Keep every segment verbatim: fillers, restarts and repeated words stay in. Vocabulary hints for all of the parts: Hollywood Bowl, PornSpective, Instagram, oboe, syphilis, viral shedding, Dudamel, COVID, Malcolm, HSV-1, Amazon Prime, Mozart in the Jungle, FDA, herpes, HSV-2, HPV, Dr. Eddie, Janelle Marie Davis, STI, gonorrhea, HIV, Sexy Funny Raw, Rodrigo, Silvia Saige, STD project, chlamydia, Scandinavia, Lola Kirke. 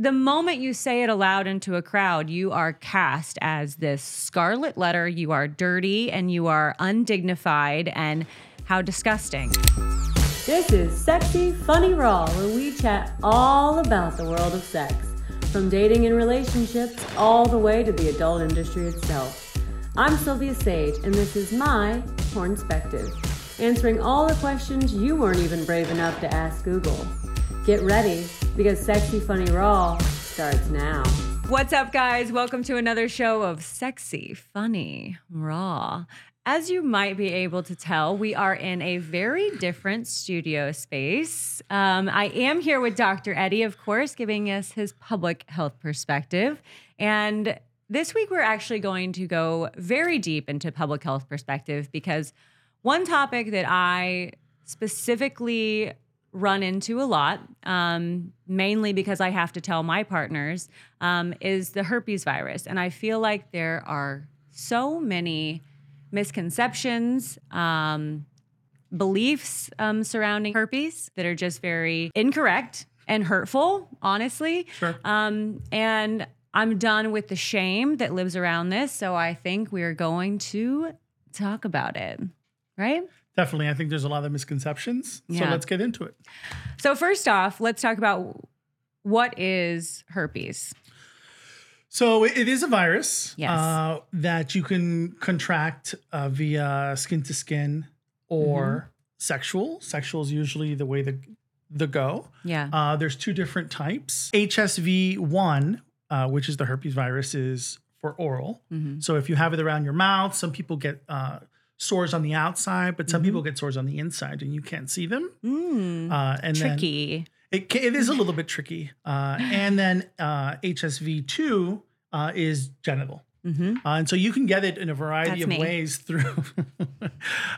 the moment you say it aloud into a crowd, you are cast as this scarlet letter. You are dirty and you are undignified, and how disgusting. This is Sexy Funny Raw, where we chat all about the world of sex, from dating and relationships all the way to the adult industry itself. I'm Silvia Saige, and this is my PornSpective, answering all the questions you weren't even brave enough to ask Google. Get ready, because Sexy Funny Raw starts now. What's up, guys? Welcome to another show of Sexy Funny Raw. As you might be able to tell, we are in a very different studio space. Um, I am here with Doctor Eddie, of course, giving us his public health perspective. And this week, we're actually going to go very deep into public health perspective, because one topic that I specifically run into a lot, um, mainly because I have to tell my partners, um, is the herpes virus. And I feel like there are so many misconceptions, um, beliefs um, surrounding herpes that are just very incorrect and hurtful, honestly. Sure. Um, and I'm done with the shame that lives around this. So I think we're going to talk about it, right? Definitely. I think there's a lot of misconceptions. Yeah. So let's get into it. So first off, let's talk about what is herpes. So it is a virus, yes, uh, that you can contract uh, via skin to skin or mm-hmm. sexual. Sexual is usually the way the, the go. Yeah. Uh, there's two different types. H S V one, uh, which is the herpes virus, is for oral. Mm-hmm. So if you have it around your mouth, some people get uh, sores on the outside, but some mm-hmm. people get sores on the inside and you can't see them. Mm, uh, and tricky. Then It, it is a little bit tricky. Uh, and then uh, H S V two uh, is genital. Mm-hmm. Uh, and so you can get it in a variety That's of me. ways through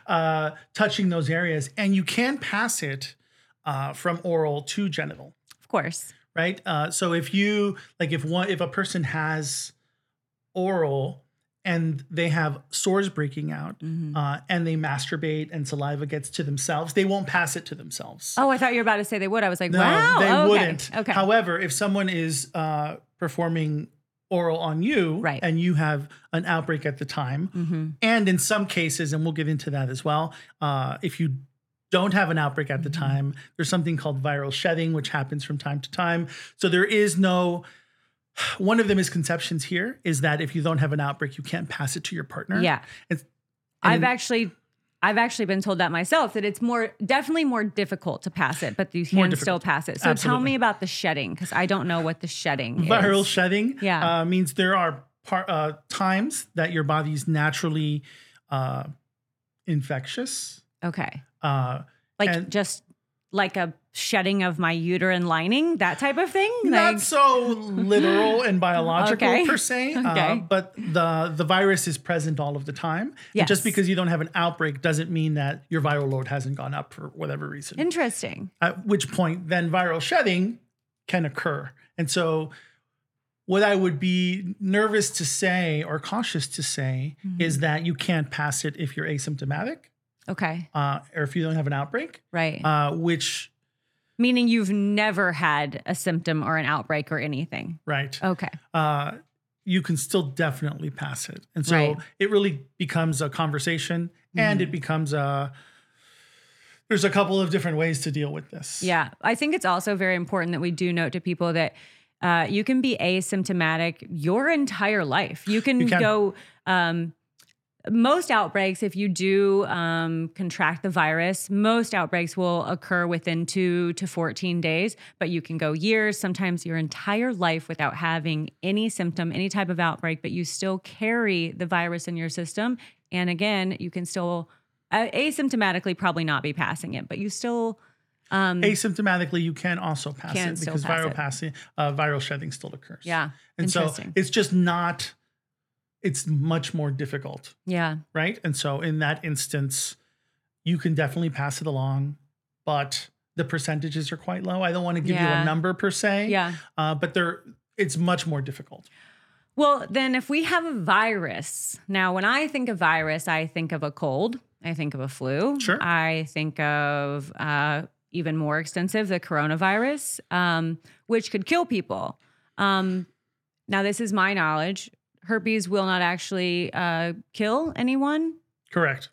uh, touching those areas. And you can pass it uh, from oral to genital. Of course. Right? Uh, so if you, like if one, if a person has oral and they have sores breaking out, mm-hmm. uh, and they masturbate and saliva gets to themselves, they won't pass it to themselves. Oh, I thought you were about to say they would. I was like, no, wow. they oh, wouldn't. Okay. Okay. However, if someone is uh, performing oral on you, right, and you have an outbreak at the time, mm-hmm. and in some cases, and we'll get into that as well, uh, if you don't have an outbreak at mm-hmm. the time, there's something called viral shedding, which happens from time to time. So there is no... One of the misconceptions here is that if you don't have an outbreak, you can't pass it to your partner. Yeah. It's, I've actually, I've actually been told that myself, that it's more, definitely more difficult to pass it, but you can still pass it. So Absolutely. Tell me about the shedding, because I don't know what the shedding is. Viral shedding yeah. uh, means there are par- uh, times that your body's naturally uh, infectious. Okay. Uh, like and- just like a shedding of my uterine lining, that type of thing? Like- Not so literal and biological okay. per se, okay. uh, but the the virus is present all of the time. Yes. And just because you don't have an outbreak doesn't mean that your viral load hasn't gone up for whatever reason. Interesting. At which point then viral shedding can occur. And so what I would be nervous to say or cautious to say mm-hmm. is that you can't pass it if you're asymptomatic. Okay. Uh, or if you don't have an outbreak. Right. Uh, which... Meaning you've never had a symptom or an outbreak or anything. Right. Okay. Uh, you can still definitely pass it. And so right. it really becomes a conversation mm-hmm. and it becomes a, there's a couple of different ways to deal with this. Yeah. I think it's also very important that we do note to people that uh, you can be asymptomatic your entire life. You can, you can. go... Um, Most outbreaks, if you do um, contract the virus, most outbreaks will occur within two to fourteen days, but you can go years, sometimes your entire life without having any symptom, any type of outbreak, but you still carry the virus in your system. And again, you can still uh, asymptomatically probably not be passing it, but you still... Um, asymptomatically, you can also pass can it because pass viral it. passing, uh, viral shedding still occurs. Yeah, and so it's just not... It's much more difficult. Yeah. Right? And so in that instance, you can definitely pass it along, but the percentages are quite low. I don't want to give yeah. you a number per se, yeah. uh, but they're, it's much more difficult. Well, then if we have a virus, now when I think of virus, I think of a cold. I think of a flu. Sure. I think of uh, even more extensive, the coronavirus, um, which could kill people. Um, now, this is my knowledge. Herpes will not actually uh, kill anyone. Correct.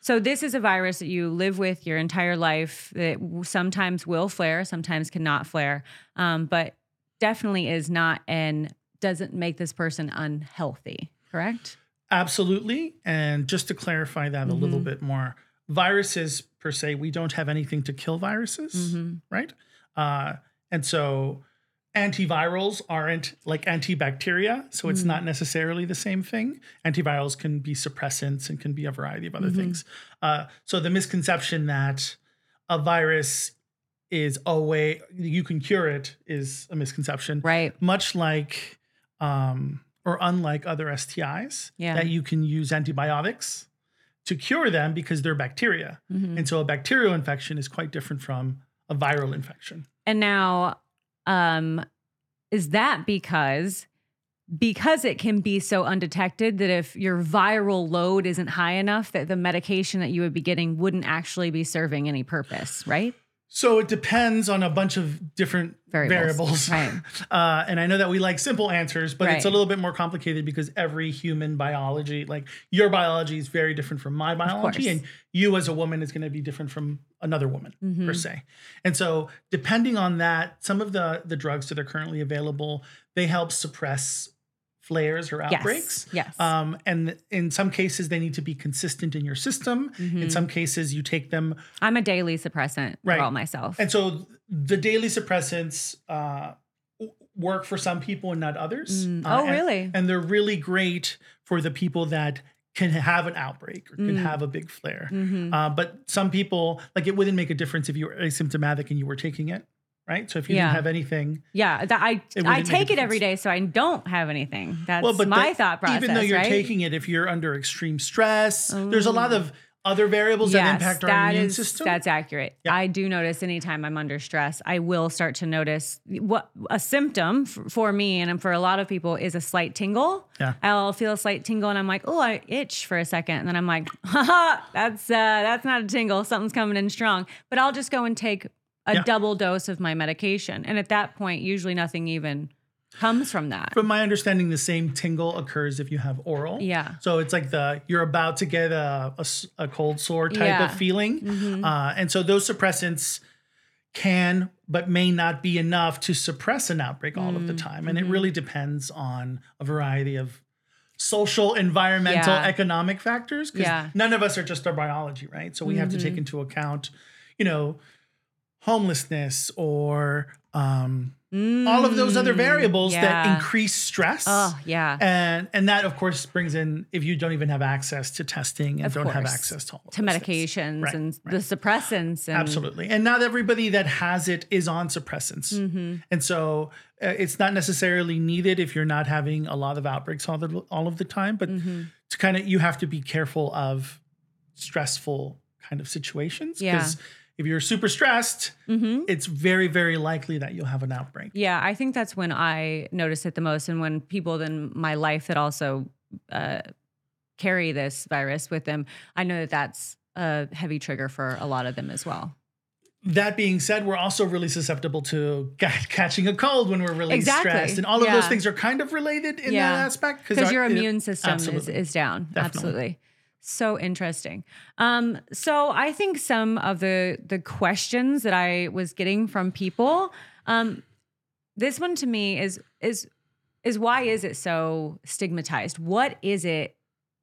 So this is a virus that you live with your entire life that sometimes will flare, sometimes cannot flare, um, but definitely is not and doesn't make this person unhealthy, correct? Absolutely. And just to clarify that mm-hmm. a little bit more, viruses per se, we don't have anything to kill viruses, mm-hmm. right? Uh, and so antivirals aren't like antibacteria, so it's mm-hmm. not necessarily the same thing. Antivirals can be suppressants and can be a variety of other mm-hmm. things. Uh, so the misconception that a virus is a way you can cure it is a misconception. Right. Much like um, or unlike other S T Is, yeah. that you can use antibiotics to cure them because they're bacteria. Mm-hmm. And so a bacterial infection is quite different from a viral infection. And now... Um, is that because, because it can be so undetected that if your viral load isn't high enough that the medication that you would be getting wouldn't actually be serving any purpose, right? So it depends on a bunch of different variables. variables. Right. Uh, and I know that we like simple answers, but right. it's a little bit more complicated because every human biology, like your biology is very different from my biology, and you as a woman is going to be different from another woman mm-hmm. per se. And so depending on that, some of the, the drugs that are currently available, they help suppress flares or outbreaks. Yes. yes. Um, and in some cases they need to be consistent in your system. Mm-hmm. In some cases you take them. I'm a daily suppressant right. all myself. And so the daily suppressants uh, work for some people and not others. Mm. Oh, uh, and, really? And they're really great for the people that can have an outbreak or can mm. have a big flare. Mm-hmm. Uh, but some people, like it wouldn't make a difference if you were asymptomatic and you were taking it, right? So if you yeah. didn't have anything. Yeah, th- I I take it every day, so I don't have anything. That's well, but my that, thought process, even though you're right? taking it, if you're under extreme stress, Ooh. There's a lot of other variables yes, that impact our that immune is, system. That's accurate. Yeah. I do notice anytime I'm under stress, I will start to notice what a symptom f- for me and for a lot of people is a slight tingle. Yeah. I'll feel a slight tingle and I'm like, oh, I itch for a second. And then I'm like, haha, that's, uh, that's not a tingle. Something's coming in strong. But I'll just go and take a yeah. double dose of my medication. And at that point, usually nothing even comes from that. From my understanding, the same tingle occurs if you have oral. Yeah. So it's like the you're about to get a, a, a cold sore type yeah. of feeling. Mm-hmm. Uh, and so those suppressants can but may not be enough to suppress an outbreak all mm-hmm. of the time. And mm-hmm. it really depends on a variety of social, environmental, yeah. economic factors. Because yeah. none of us are just our biology, right? So we mm-hmm. have to take into account, you know, homelessness or... Um, Mm. all of those other variables yeah. that increase stress. Oh, yeah. And and that, of course, brings in if you don't even have access to testing and of don't course. Have access to all of to medications right, and right. the suppressants. And Absolutely. And not everybody that has it is on suppressants. Mm-hmm. And so uh, it's not necessarily needed if you're not having a lot of outbreaks all, the, all of the time. But mm-hmm. to kind of you have to be careful of stressful kind of situations. Yeah. If you're super stressed, mm-hmm. it's very, very likely that you'll have an outbreak. Yeah, I think that's when I notice it the most, and when people in my life that also uh, carry this virus with them, I know that that's a heavy trigger for a lot of them as well. That being said, we're also really susceptible to g- catching a cold when we're really exactly. stressed, and all of yeah. those things are kind of related in yeah. that aspect because your immune it, system is, is down. Definitely. Absolutely. So interesting. Um, so I think some of the the questions that I was getting from people, um, this one to me is is is why is it so stigmatized? What is it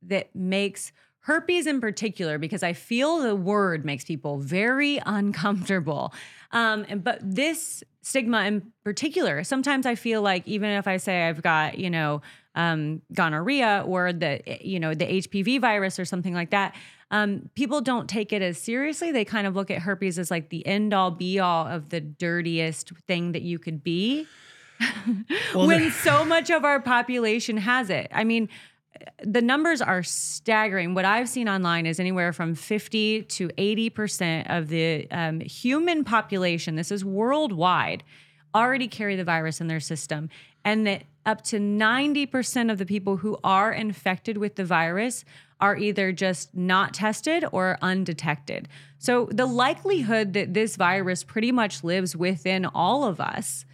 that makes herpes in particular? Because I feel the word makes people very uncomfortable. Um, and, but this stigma in particular, sometimes I feel like even if I say I've got, you know, Um, gonorrhea or the, you know, the H P V virus or something like that. Um, people don't take it as seriously. They kind of look at herpes as like the end all be all of the dirtiest thing that you could be well, when so much of our population has it. I mean, the numbers are staggering. What I've seen online is anywhere from fifty to eighty percent of the um, human population, this is worldwide, already carry the virus in their system. And that up to ninety percent of the people who are infected with the virus are either just not tested or undetected. So the likelihood that this virus pretty much lives within all of us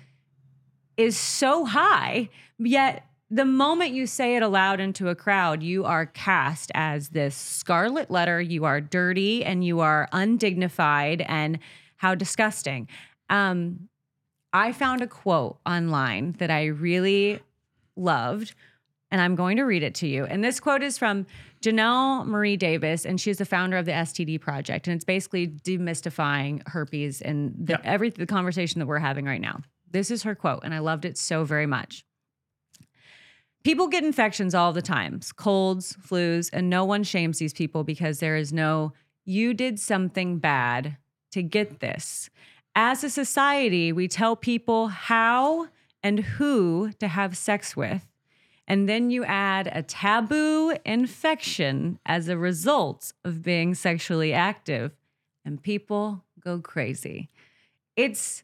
is so high, yet the moment you say it aloud into a crowd, you are cast as this scarlet letter. You are dirty and you are undignified, and how disgusting. Um, I found a quote online that I really loved, and I'm going to read it to you. And this quote is from Janelle Marie Davis, and she's the founder of the S T D project. And it's basically demystifying herpes and the, yeah. every, the conversation that we're having right now. This is her quote, and I loved it so very much. People get infections all the time, colds, flus, and no one shames these people because there is no, you did something bad to get this. As a society, we tell people how and who to have sex with, and then you add a taboo infection as a result of being sexually active, and people go crazy. It's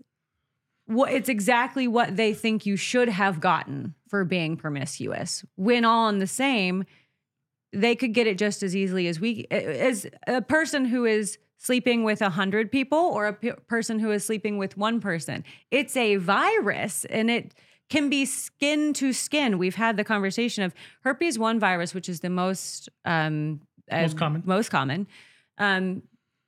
what it's exactly what they think you should have gotten for being promiscuous. When all in the same, they could get it just as easily as we, as a person who is sleeping with a hundred people or a p- person who is sleeping with one person. It's a virus, and it can be skin to skin. We've had the conversation of herpes one virus, which is the most, um, most uh, common, most common, um,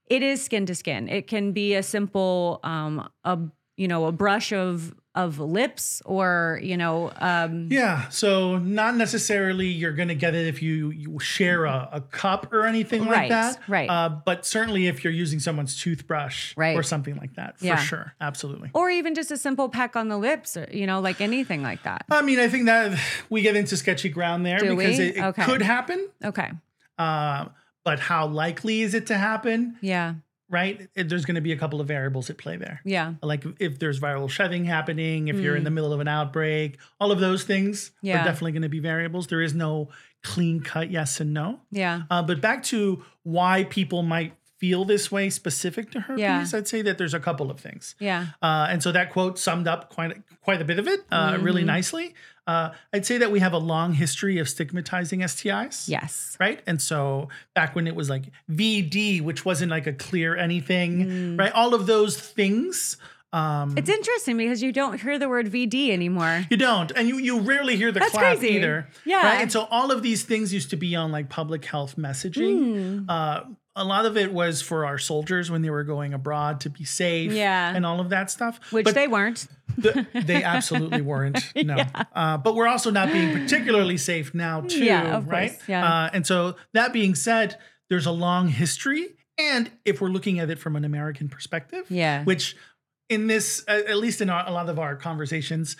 it is skin to skin. It can be a simple, um, a, you know, a brush of, of lips or, you know, um, yeah. So not necessarily you're going to get it if you, you share a, a cup or anything right, like that. Right. Uh, but certainly if you're using someone's toothbrush right. or something like that, for yeah. sure. Absolutely. Or even just a simple peck on the lips or, you know, like anything like that. I mean, I think that we get into sketchy ground there Do because we? it, it okay. could happen. Okay. Uh, but how likely is it to happen? Yeah. Right? There's going to be a couple of variables at play there. Yeah. Like if there's viral shedding happening, if mm. you're in the middle of an outbreak, all of those things yeah. are definitely going to be variables. There is no clean cut yes and no. Yeah. Uh, but back to why people might feel this way specific to herpes, yeah. I'd say that there's a couple of things. Yeah. Uh, and so that quote summed up quite, quite a bit of it uh, mm-hmm. really nicely. Uh, I'd say that we have a long history of stigmatizing S T Is. Yes. Right? And so back when it was like V D, which wasn't like a clear anything, mm. right? All of those things. Um, it's interesting because you don't hear the word V D anymore. You don't. And you, you rarely hear the That's clap crazy. either. Yeah. Right? And so all of these things used to be on like public health messaging. Mm. Uh, a lot of it was for our soldiers when they were going abroad to be safe yeah. and all of that stuff. Which but they weren't. The, they absolutely weren't. No. Yeah. Uh, but we're also not being particularly safe now too. Yeah, of right? course. Yeah. Uh, and so that being said, there's a long history. And if we're looking at it from an American perspective, yeah. which in this, at least in our, a lot of our conversations,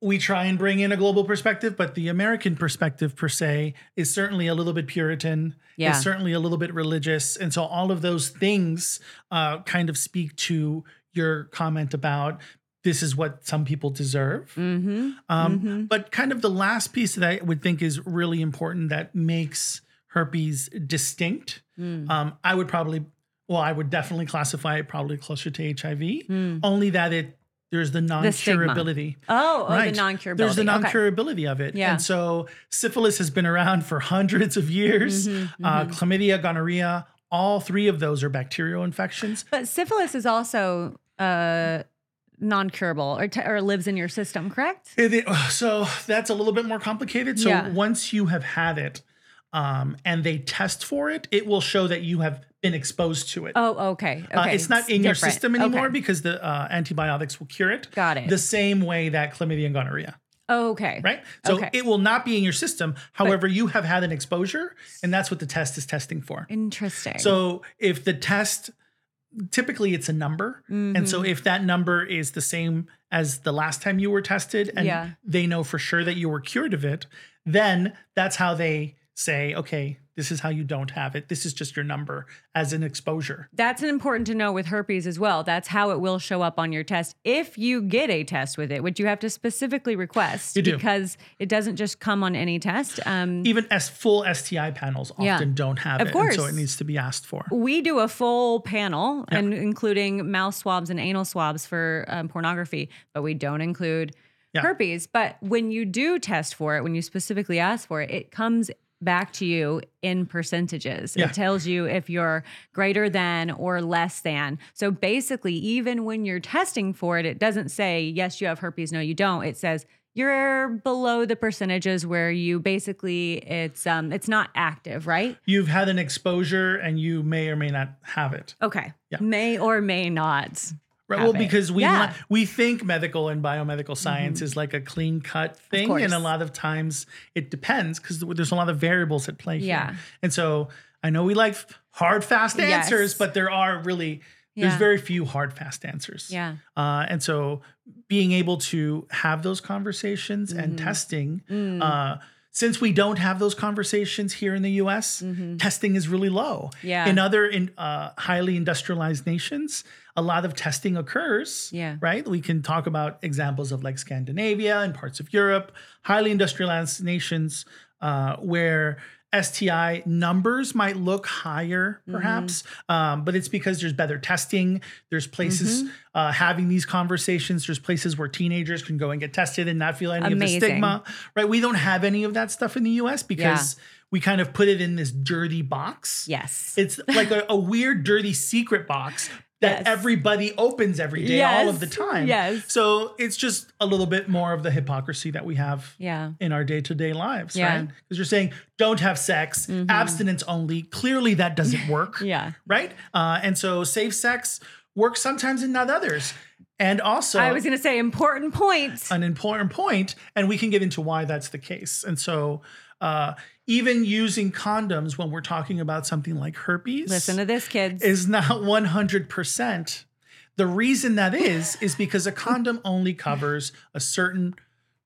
we try and bring in a global perspective, but the American perspective per se is certainly a little bit Puritan, yeah. is certainly a little bit religious. And so all of those things uh, kind of speak to your comment about this is what some people deserve. Mm-hmm. Um, mm-hmm. But kind of the last piece that I would think is really important that makes herpes distinct, mm. um, I would probably... Well, I would definitely classify it probably closer to H I V, mm. only that it there's the non-curability. The oh, oh right. the non-curability. There's the non-curability okay. of it. Yeah. And so syphilis has been around for hundreds of years. Mm-hmm, uh, mm-hmm. Chlamydia, gonorrhea, all three of those are bacterial infections. But syphilis is also uh, non-curable or, t- or lives in your system, correct? It, it, so that's a little bit more complicated. So yeah. once you have had it um, and they test for it, it will show that you have been exposed to it. Oh, okay. okay. Uh, it's not it's in different. your system anymore okay. because the uh, antibiotics will cure it. Got it. The same way that chlamydia and gonorrhea. Oh, okay. Right? So okay. it will not be in your system. However, but, you have had an exposure, and that's what the test is testing for. Interesting. So if the test, typically it's a number. Mm-hmm. And so if that number is the same as the last time you were tested and yeah. they know for sure that you were cured of it, then that's how they say, okay, this is how you don't have it. This is just your number as an exposure. That's important to know with herpes as well. That's how it will show up on your test. If you get a test with it, which you have to specifically request you do. because it doesn't just come on any test. Um, Even as full S T I panels often yeah. don't have of it. Course. And so it needs to be asked for. We do a full panel yeah. and including mouth swabs and anal swabs for um, pornography, but we don't include yeah. herpes. But when you do test for it, when you specifically ask for it, it comes back to you in percentages. Yeah. It tells you if you're greater than or less than. So basically, even when you're testing for it, it doesn't say, yes, you have herpes. No, you don't. It says you're below the percentages where you basically it's um it's not active, right? You've had an exposure and you may or may not have it. Okay. Yeah. May or may not. Right. Well, it. because we yeah. we think medical and biomedical science mm-hmm. is like a clean cut thing. And a lot of times it depends because there's a lot of variables at play yeah. here. And so I know we like hard, fast answers, yes. but there are really, yeah. there's very few hard, fast answers. Yeah. Uh, and so being able to have those conversations mm-hmm. and testing, mm. uh, since we don't have those conversations here in the U S, mm-hmm. testing is really low. Yeah. In other in, uh, highly industrialized nations, a lot of testing occurs, yeah. right? We can talk about examples of like Scandinavia and parts of Europe, highly industrialized nations uh, where S T I numbers might look higher perhaps, mm-hmm. um, but it's because there's better testing. There's places mm-hmm. uh, having these conversations. There's places where teenagers can go and get tested and not feel any Amazing. of the stigma, right? We don't have any of that stuff in the U S because yeah. we kind of put it in this dirty box. Yes. It's like a, a weird, dirty secret box that yes. everybody opens every day, yes. all of the time. Yes. So it's just a little bit more of the hypocrisy that we have yeah. in our day-to-day lives, yeah. right? Because you're saying, don't have sex, mm-hmm. abstinence only. Clearly that doesn't work, yeah. right? Uh, and so safe sex works sometimes and not others. And also... I was going to say important point. An important point, and we can get into why that's the case. And so... Uh, even using condoms when we're talking about something like herpes. Listen to this, kids. Is not one hundred percent. The reason that is, is because a condom only covers a certain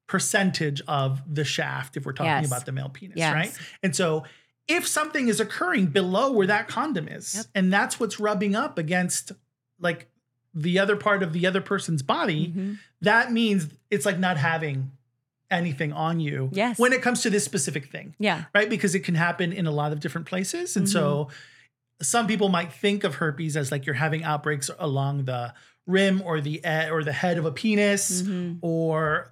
percentage of the shaft if we're talking yes. about the male penis, yes. right? And so if something is occurring below where that condom is, yep. and that's what's rubbing up against like the other part of the other person's body, mm-hmm. that means it's like not having anything on you yes. when it comes to this specific thing. Yeah. Right. Because it can happen in a lot of different places. And mm-hmm. so some people might think of herpes as like you're having outbreaks along the rim or the, e- or the head of a penis mm-hmm. or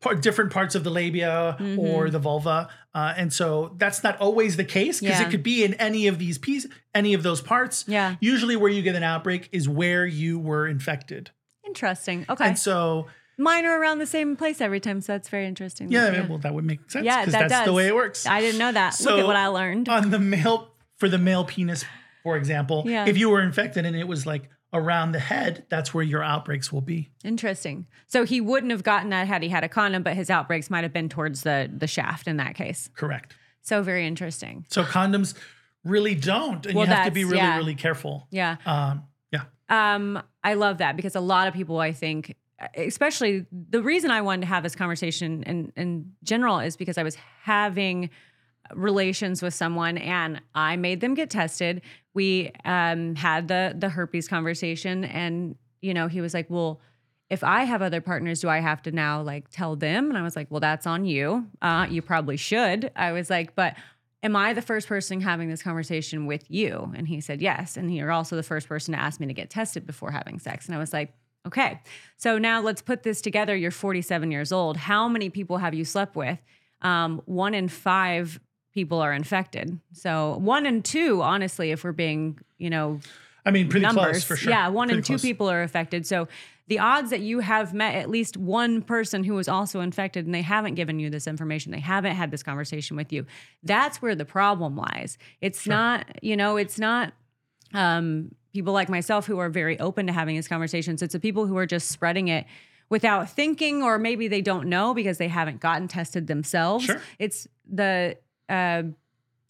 par- different parts of the labia mm-hmm. or the vulva. Uh, and so that's not always the case because yeah. it could be in any of these pieces, any of those parts. Yeah. Usually where you get an outbreak is where you were infected. Interesting. Okay. And so mine are around the same place every time, so that's very interesting. Yeah, yeah. well, that would make sense because yeah, that that's does. the way it works. I didn't know that. So look at what I learned. On the male, for the male penis, for example, yeah. if you were infected and it was like around the head, that's where your outbreaks will be. Interesting. So he wouldn't have gotten that had he had a condom, but his outbreaks might have been towards the the shaft in that case. Correct. So very interesting. So condoms really don't, and well, you have to be really, yeah. really careful. Yeah. Um, yeah. Um, I love that because a lot of people, I think, especially the reason I wanted to have this conversation in, in general is because I was having relations with someone and I made them get tested. We um, had the the herpes conversation and, you know, he was like, well, if I have other partners, do I have to now like tell them? And I was like, well, that's on you. Uh, you probably should. I was like, but am I the first person having this conversation with you? And he said, yes. And you're also the first person to ask me to get tested before having sex. And I was like, okay, so now let's put this together. You're forty-seven years old. How many people have you slept with? Um, one in five people are infected. So one in two, honestly, if we're being, you know, I mean, pretty numbers, close for sure. Yeah, one pretty in two close. people are affected. So the odds that you have met at least one person who was also infected and they haven't given you this information, they haven't had this conversation with you. That's where the problem lies. It's sure. not, you know, it's not. Um, people like myself who are very open to having these conversations. It's the people who are just spreading it without thinking, or maybe they don't know because they haven't gotten tested themselves. Sure. It's the, uh,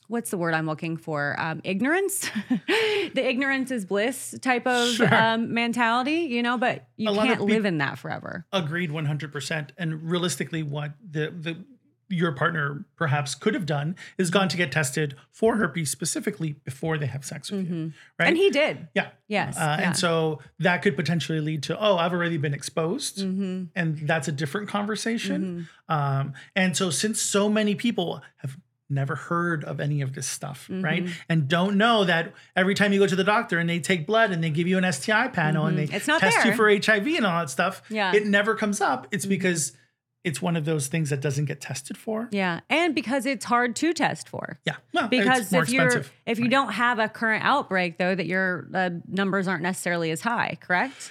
what's the word I'm looking for? Um, ignorance. The ignorance is bliss type of sure. um, mentality, you know, but you A can't live in that forever. Agreed one hundred percent. And realistically, what the, the, your partner perhaps could have done is gone to get tested for herpes specifically before they have sex with mm-hmm. you, right? And he did. Yeah. Yes. Uh, yeah. And so that could potentially lead to, oh, I've already been exposed. Mm-hmm. And that's a different conversation. Mm-hmm. Um, and so since so many people have never heard of any of this stuff, mm-hmm. right? And don't know that every time you go to the doctor and they take blood and they give you an S T I panel mm-hmm. and they test there. you for H I V and all that stuff, yeah. it never comes up. It's mm-hmm. because it's one of those things that doesn't get tested for. Yeah. And because it's hard to test for. Yeah. Well, because it's more if you're, if you right. don't have a current outbreak though, that your uh, numbers aren't necessarily as high, correct?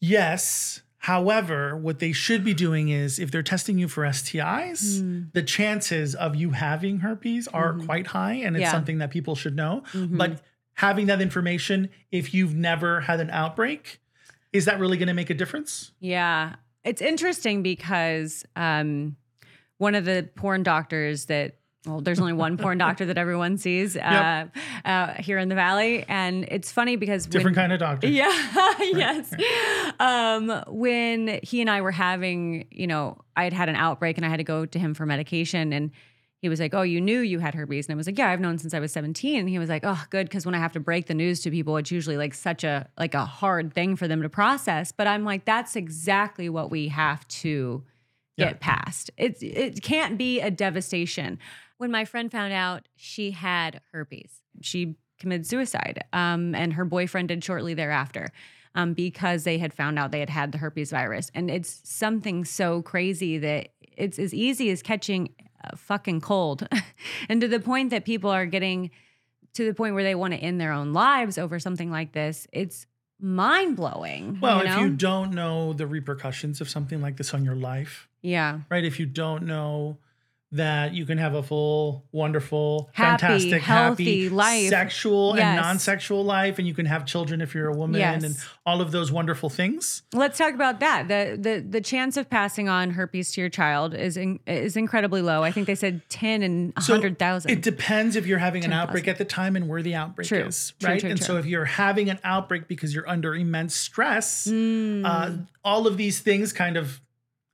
Yes. However, what they should be doing is if they're testing you for S T Is, mm. the chances of you having herpes are mm-hmm. quite high, and it's yeah. something that people should know. Mm-hmm. But having that information, if you've never had an outbreak, is that really going to make a difference? Yeah. It's interesting because um, one of the porn doctors that, well, there's only one porn doctor that everyone sees uh, yep. uh, here in the Valley. And it's funny because different when, kind of doctor. Yeah. Right, yes. Right. Um, when he and I were having, you know, I had had an outbreak and I had to go to him for medication, and he was like, oh, you knew you had herpes. And I was like, yeah, I've known since I was seventeen. And he was like, oh, good. Cause when I have to break the news to people, it's usually like such a, like a hard thing for them to process. But I'm like, that's exactly what we have to yeah. get past. It, it can't be a devastation. When my friend found out she had herpes, she committed suicide. Um, and her boyfriend did shortly thereafter, um, because they had found out they had had the herpes virus. And it's something so crazy that it's as easy as catching Uh, fucking cold. And to the point that people are getting to the point where they want to end their own lives over something like this, it's mind blowing. Well, you know? If you don't know the repercussions of something like this on your life. Yeah. Right. If you don't know that you can have a full, wonderful, happy, fantastic, healthy happy life, sexual yes. and non-sexual life, and you can have children if you're a woman yes. and all of those wonderful things. Let's talk about that. The the the chance of passing on herpes to your child is in, is incredibly low. I think they said ten and one hundred thousand. So it depends if you're having ten, an outbreak at the time and where the outbreak true. is, right? True, true, and true. So if you're having an outbreak because you're under immense stress, mm. uh, all of these things kind of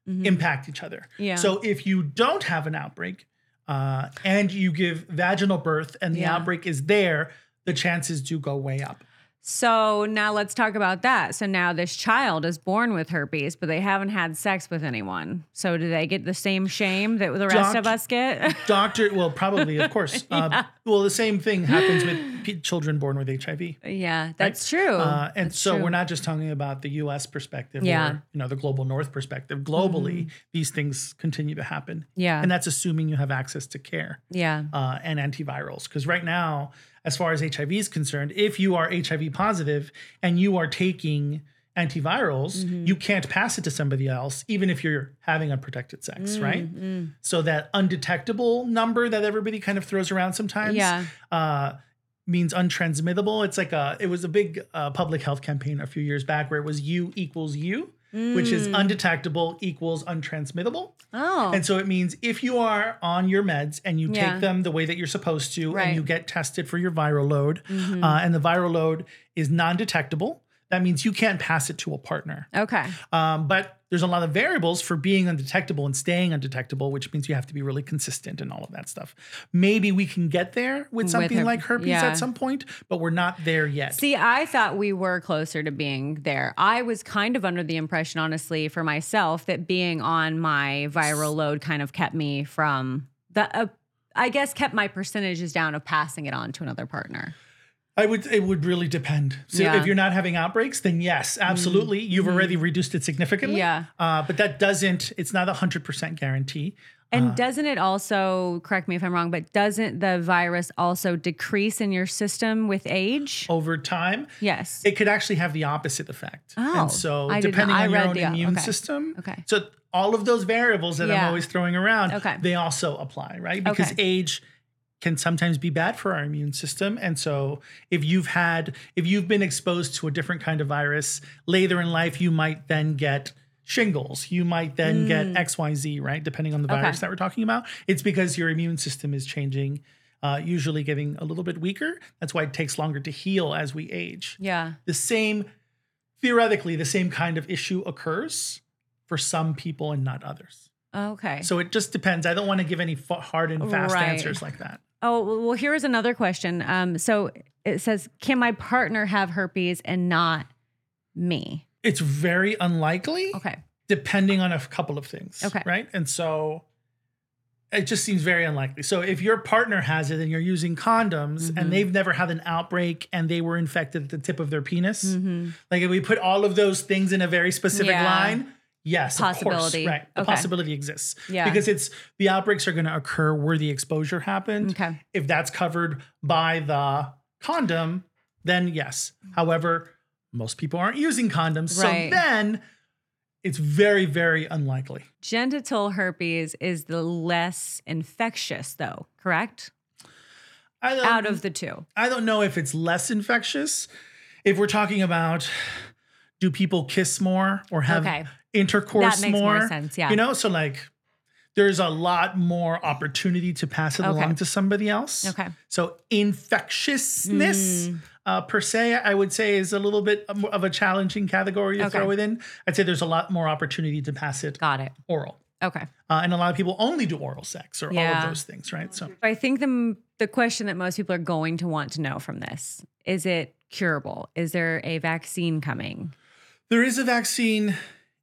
Mm-hmm. impact each other. Yeah. So if you don't have an outbreak uh, and you give vaginal birth and the yeah. outbreak is there, the chances do go way up. So now let's talk about that. So now this child is born with herpes, but they haven't had sex with anyone. So do they get the same shame that the rest Doct- of us get? Doctor, well, probably, of course. Uh, yeah. Well, the same thing happens with p- children born with H I V. Yeah, that's right? true. Uh, and that's so true. We're not just talking about the U S perspective yeah. or you know the global north perspective. Globally, mm-hmm. these things continue to happen. Yeah. And that's assuming you have access to care yeah. uh, and antivirals. Because right now, as far as H I V is concerned, if you are H I V positive and you are taking antivirals, mm-hmm. you can't pass it to somebody else, even if you're having unprotected sex, mm-hmm. right? Mm-hmm. So that undetectable number that everybody kind of throws around sometimes yeah. uh, means untransmittable. It's like a, it was a big uh, public health campaign a few years back where it was U equals U, mm. which is undetectable equals untransmittable. Oh. And so it means if you are on your meds and you yeah. take them the way that you're supposed to right. and you get tested for your viral load mm-hmm. uh, and the viral load is non-detectable, that means you can't pass it to a partner. Okay. Um, but there's a lot of variables for being undetectable and staying undetectable, which means you have to be really consistent and all of that stuff. Maybe we can get there with something with her- like herpes yeah. at some point, but we're not there yet. See, I thought we were closer to being there. I was kind of under the impression, honestly, for myself, that being on my viral load kind of kept me from the, uh, I guess, kept my percentages down of passing it on to another partner. I would, it would really depend. So yeah. if you're not having outbreaks, then yes, absolutely. Mm-hmm. You've already reduced it significantly. Yeah. Uh, but that doesn't, it's not a hundred percent guarantee. And uh, doesn't it also, correct me if I'm wrong, but doesn't the virus also decrease in your system with age? Over time? Yes. It could actually have the opposite effect. Oh, and so I depending on your own the, immune okay. system. Okay. So all of those variables that yeah. I'm always throwing around, okay. they also apply, right? Because okay. age can sometimes be bad for our immune system. And so if you've had, if you've been exposed to a different kind of virus later in life, you might then get shingles. You might then mm. get X Y Z, right? Depending on the virus okay. that we're talking about. It's because your immune system is changing, uh, usually getting a little bit weaker. That's why it takes longer to heal as we age. Yeah. The same, theoretically, the same kind of issue occurs for some people and not others. Okay. So it just depends. I don't want to give any hard and fast right. answers like that. Oh, well, here is another question. Um, so it says, can my partner have herpes and not me? It's very unlikely. Okay. Depending on a couple of things. Okay. Right. And so it just seems very unlikely. So if your partner has it and you're using condoms mm-hmm. and they've never had an outbreak and they were infected at the tip of their penis, mm-hmm. like if we put all of those things in a very specific yeah. line, Yes, possibility. Of course, right. The okay. possibility exists. Yeah. Because it's the outbreaks are going to occur where the exposure happened. Okay. If that's covered by the condom, then yes. However, most people aren't using condoms. Right. So then it's very, very unlikely. Genital herpes is the less infectious though, correct? I don't, Out of the two. I don't know if it's less infectious. If we're talking about do people kiss more or have... Okay. intercourse that makes more, more sense, yeah. You know, so like there's a lot more opportunity to pass it okay. along to somebody else. Okay. So infectiousness mm. uh, per se, I would say is a little bit of a challenging category to okay. throw it in. I'd say there's a lot more opportunity to pass it. Got it. Oral. Okay. Uh, and a lot of people only do oral sex or yeah. all of those things, right? So I think the the question that most people are going to want to know from this, is it curable? Is there a vaccine coming? There is a vaccine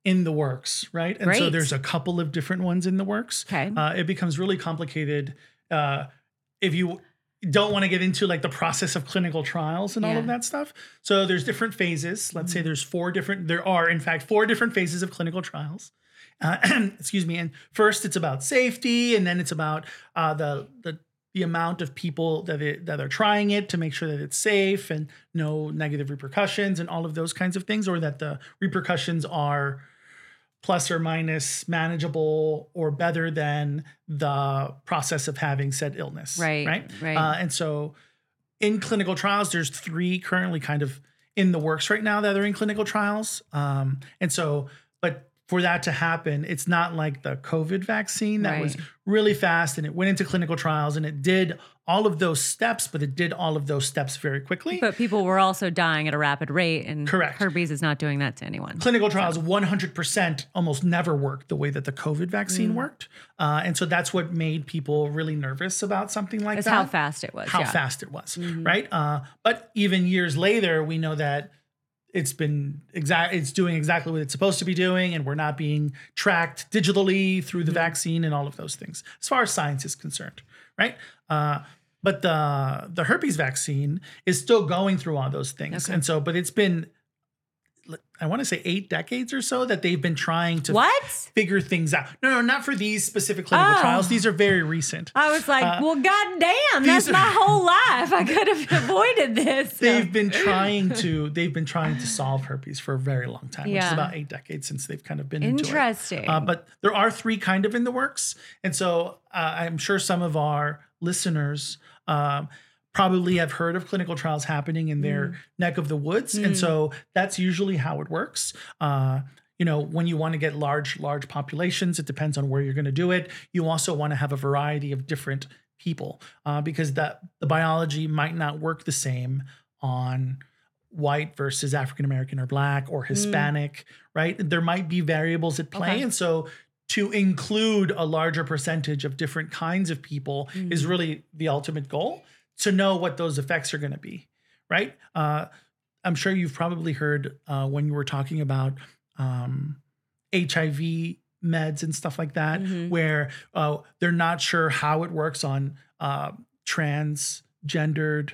in the works, right? And Great. So there's a couple of different ones in the works. Okay. Uh, it becomes really complicated uh, if you don't want to get into like the process of clinical trials and yeah. all of that stuff. So there's different phases. Let's mm-hmm. say there's four different, there are in fact, four different phases of clinical trials. Uh, excuse me. And first it's about safety, and then it's about uh, the, the the amount of people that it, that are trying it to make sure that it's safe and no negative repercussions and all of those kinds of things, or that the repercussions are plus or minus manageable or better than the process of having said illness. Right, right. right. Uh, and so in clinical trials, there's three currently kind of in the works right now that are in clinical trials. Um, and so, but for that to happen, it's not like the COVID vaccine that right. was really fast and it went into clinical trials and it did all of those steps, but it did all of those steps very quickly. But people were also dying at a rapid rate, and Correct. herpes is not doing that to anyone. Clinical trials so. one hundred percent almost never worked the way that the COVID vaccine mm. worked. Uh, and so that's what made people really nervous about something like it's that. How fast it was. How yeah. fast it was, mm-hmm. right? Uh, but even years later, we know that It's been exact. It's doing exactly what it's supposed to be doing, and we're not being tracked digitally through the mm-hmm. vaccine and all of those things, as far as science is concerned, right? Uh, but the the herpes vaccine is still going through all those things, okay. and so. But it's been, I want to say, eight decades or so that they've been trying to what? figure things out. No, no, not for these specific clinical oh. trials. These are very recent. I was like, uh, well, goddamn, that's are, my whole life. I could have avoided this. They've been trying to, they've been trying to solve herpes for a very long time, yeah. which is about eight decades since they've kind of been Interesting. into it. Uh, but there are three kind of in the works. And so uh, I'm sure some of our listeners um, probably have heard of clinical trials happening in their mm. neck of the woods. Mm. And so that's usually how it works. Uh, you know, when you want to get large, large populations, it depends on where you're going to do it. You also want to have a variety of different people uh, because that the biology might not work the same on white versus African-American or Black or Hispanic, mm. right? There might be variables at play. Okay. And so to include a larger percentage of different kinds of people mm. is really the ultimate goal, to know what those effects are going to be, right? Uh, I'm sure you've probably heard uh, when you were talking about um, H I V meds and stuff like that, mm-hmm. where uh, they're not sure how it works on uh, transgendered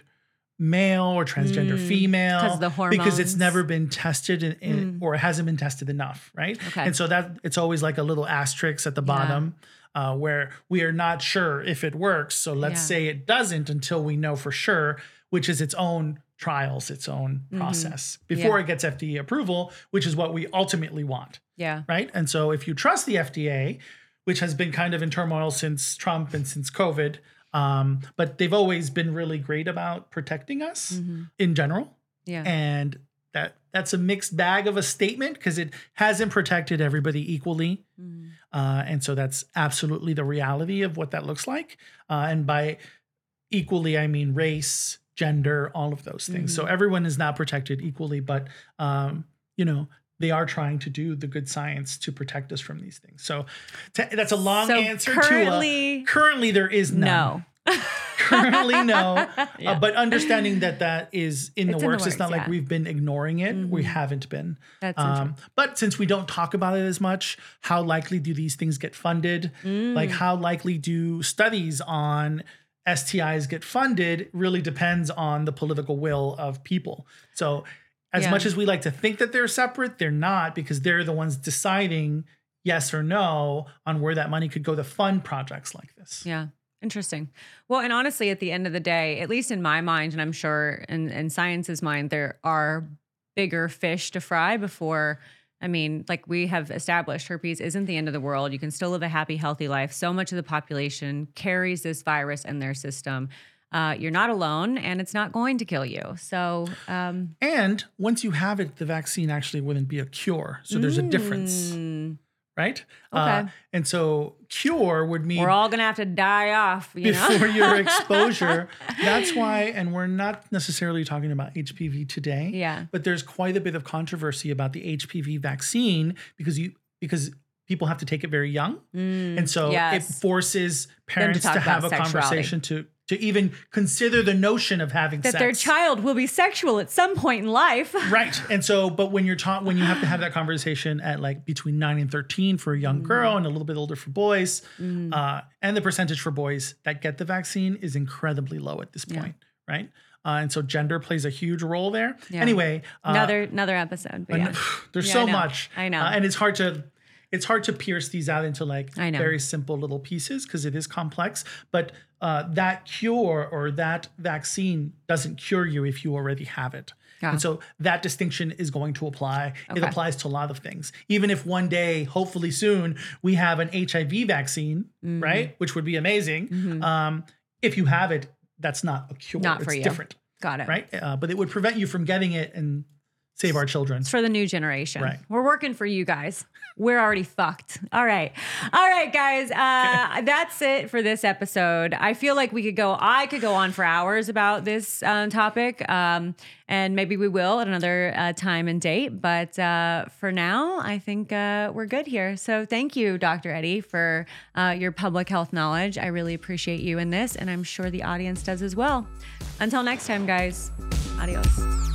male or transgender mm, female, because the hormones, because it's never been tested in, in, mm. or it hasn't been tested enough, right? Okay. And so that it's always like a little asterisk at the bottom. Yeah. Uh, where we are not sure if it works. So let's yeah. say it doesn't until we know for sure, which is its own trials, its own mm-hmm. process before yeah. it gets F D A approval, which is what we ultimately want. Yeah. Right. And so if you trust the F D A, which has been kind of in turmoil since Trump and since COVID, um, but they've always been really great about protecting us mm-hmm. in general. Yeah. And that that's a mixed bag of a statement because it hasn't protected everybody equally. Mm. Uh, and so that's absolutely the reality of what that looks like. Uh, and by equally, I mean race, gender, all of those things. Mm. So everyone is not protected equally, but, um, you know, they are trying to do the good science to protect us from these things. So t- that's a long so answer currently, to a, currently there is none. No. Currently, no, yeah. uh, but understanding that that is in, the, in works, the works, it's not yeah. like we've been ignoring it. Mm-hmm. We haven't been. That's um, but since we don't talk about it as much, how likely do these things get funded? Mm. Like how likely do studies on S T Is get funded really depends on the political will of people. So As yeah. much as we like to think that they're separate, they're not, because they're the ones deciding yes or no on where that money could go to fund projects like this. Yeah. Interesting. Well, and honestly, at the end of the day, at least in my mind, and I'm sure in, in science's mind, there are bigger fish to fry before, I mean, like we have established, herpes isn't the end of the world. You can still live a happy, healthy life. So much of the population carries this virus in their system. Uh, you're not alone, and it's not going to kill you. So, um, and once you have it, the vaccine actually wouldn't be a cure. So there's mm, a difference, right? Okay. Uh, and so cure would mean we're all going to have to die off you before know? your exposure. That's why, and we're not necessarily talking about H P V today. Yeah. But there's quite a bit of controversy about the H P V vaccine because you because. people have to take it very young. Mm, and so yes. it forces parents to, to have a sexuality. conversation to, to even consider the notion of having that sex. That their child will be sexual at some point in life. Right. And so, but when you're taught, when you have to have that conversation at like between nine and thirteen for a young girl mm. and a little bit older for boys, mm. uh, and the percentage for boys that get the vaccine is incredibly low at this point. Yeah. Right. Uh, and so gender plays a huge role there. Yeah. Anyway. Uh, another, another episode. But an- yeah. There's yeah, so I know. much. I know. Uh, and it's hard to... It's hard to pierce these out into like very simple little pieces because it is complex, but uh, that cure or that vaccine doesn't cure you if you already have it. Yeah. And so that distinction is going to apply. Okay. It applies to a lot of things. Even if one day, hopefully soon, we have an H I V vaccine, mm-hmm. right? Which would be amazing. Mm-hmm. Um, if you have it, that's not a cure. Not for you. It's different. Got it. Right? Uh, but it would prevent you from getting it and save our children. It's for the new generation. Right. We're working for you guys. We're already fucked. All right. All right, guys. Uh, that's it for this episode. I feel like we could go, I could go on for hours about this uh, topic. Um, and maybe we will at another uh, time and date. But uh, for now, I think uh, we're good here. So thank you, Doctor Eddie, for uh, your public health knowledge. I really appreciate you in this. And I'm sure the audience does as well. Until next time, guys. Adios.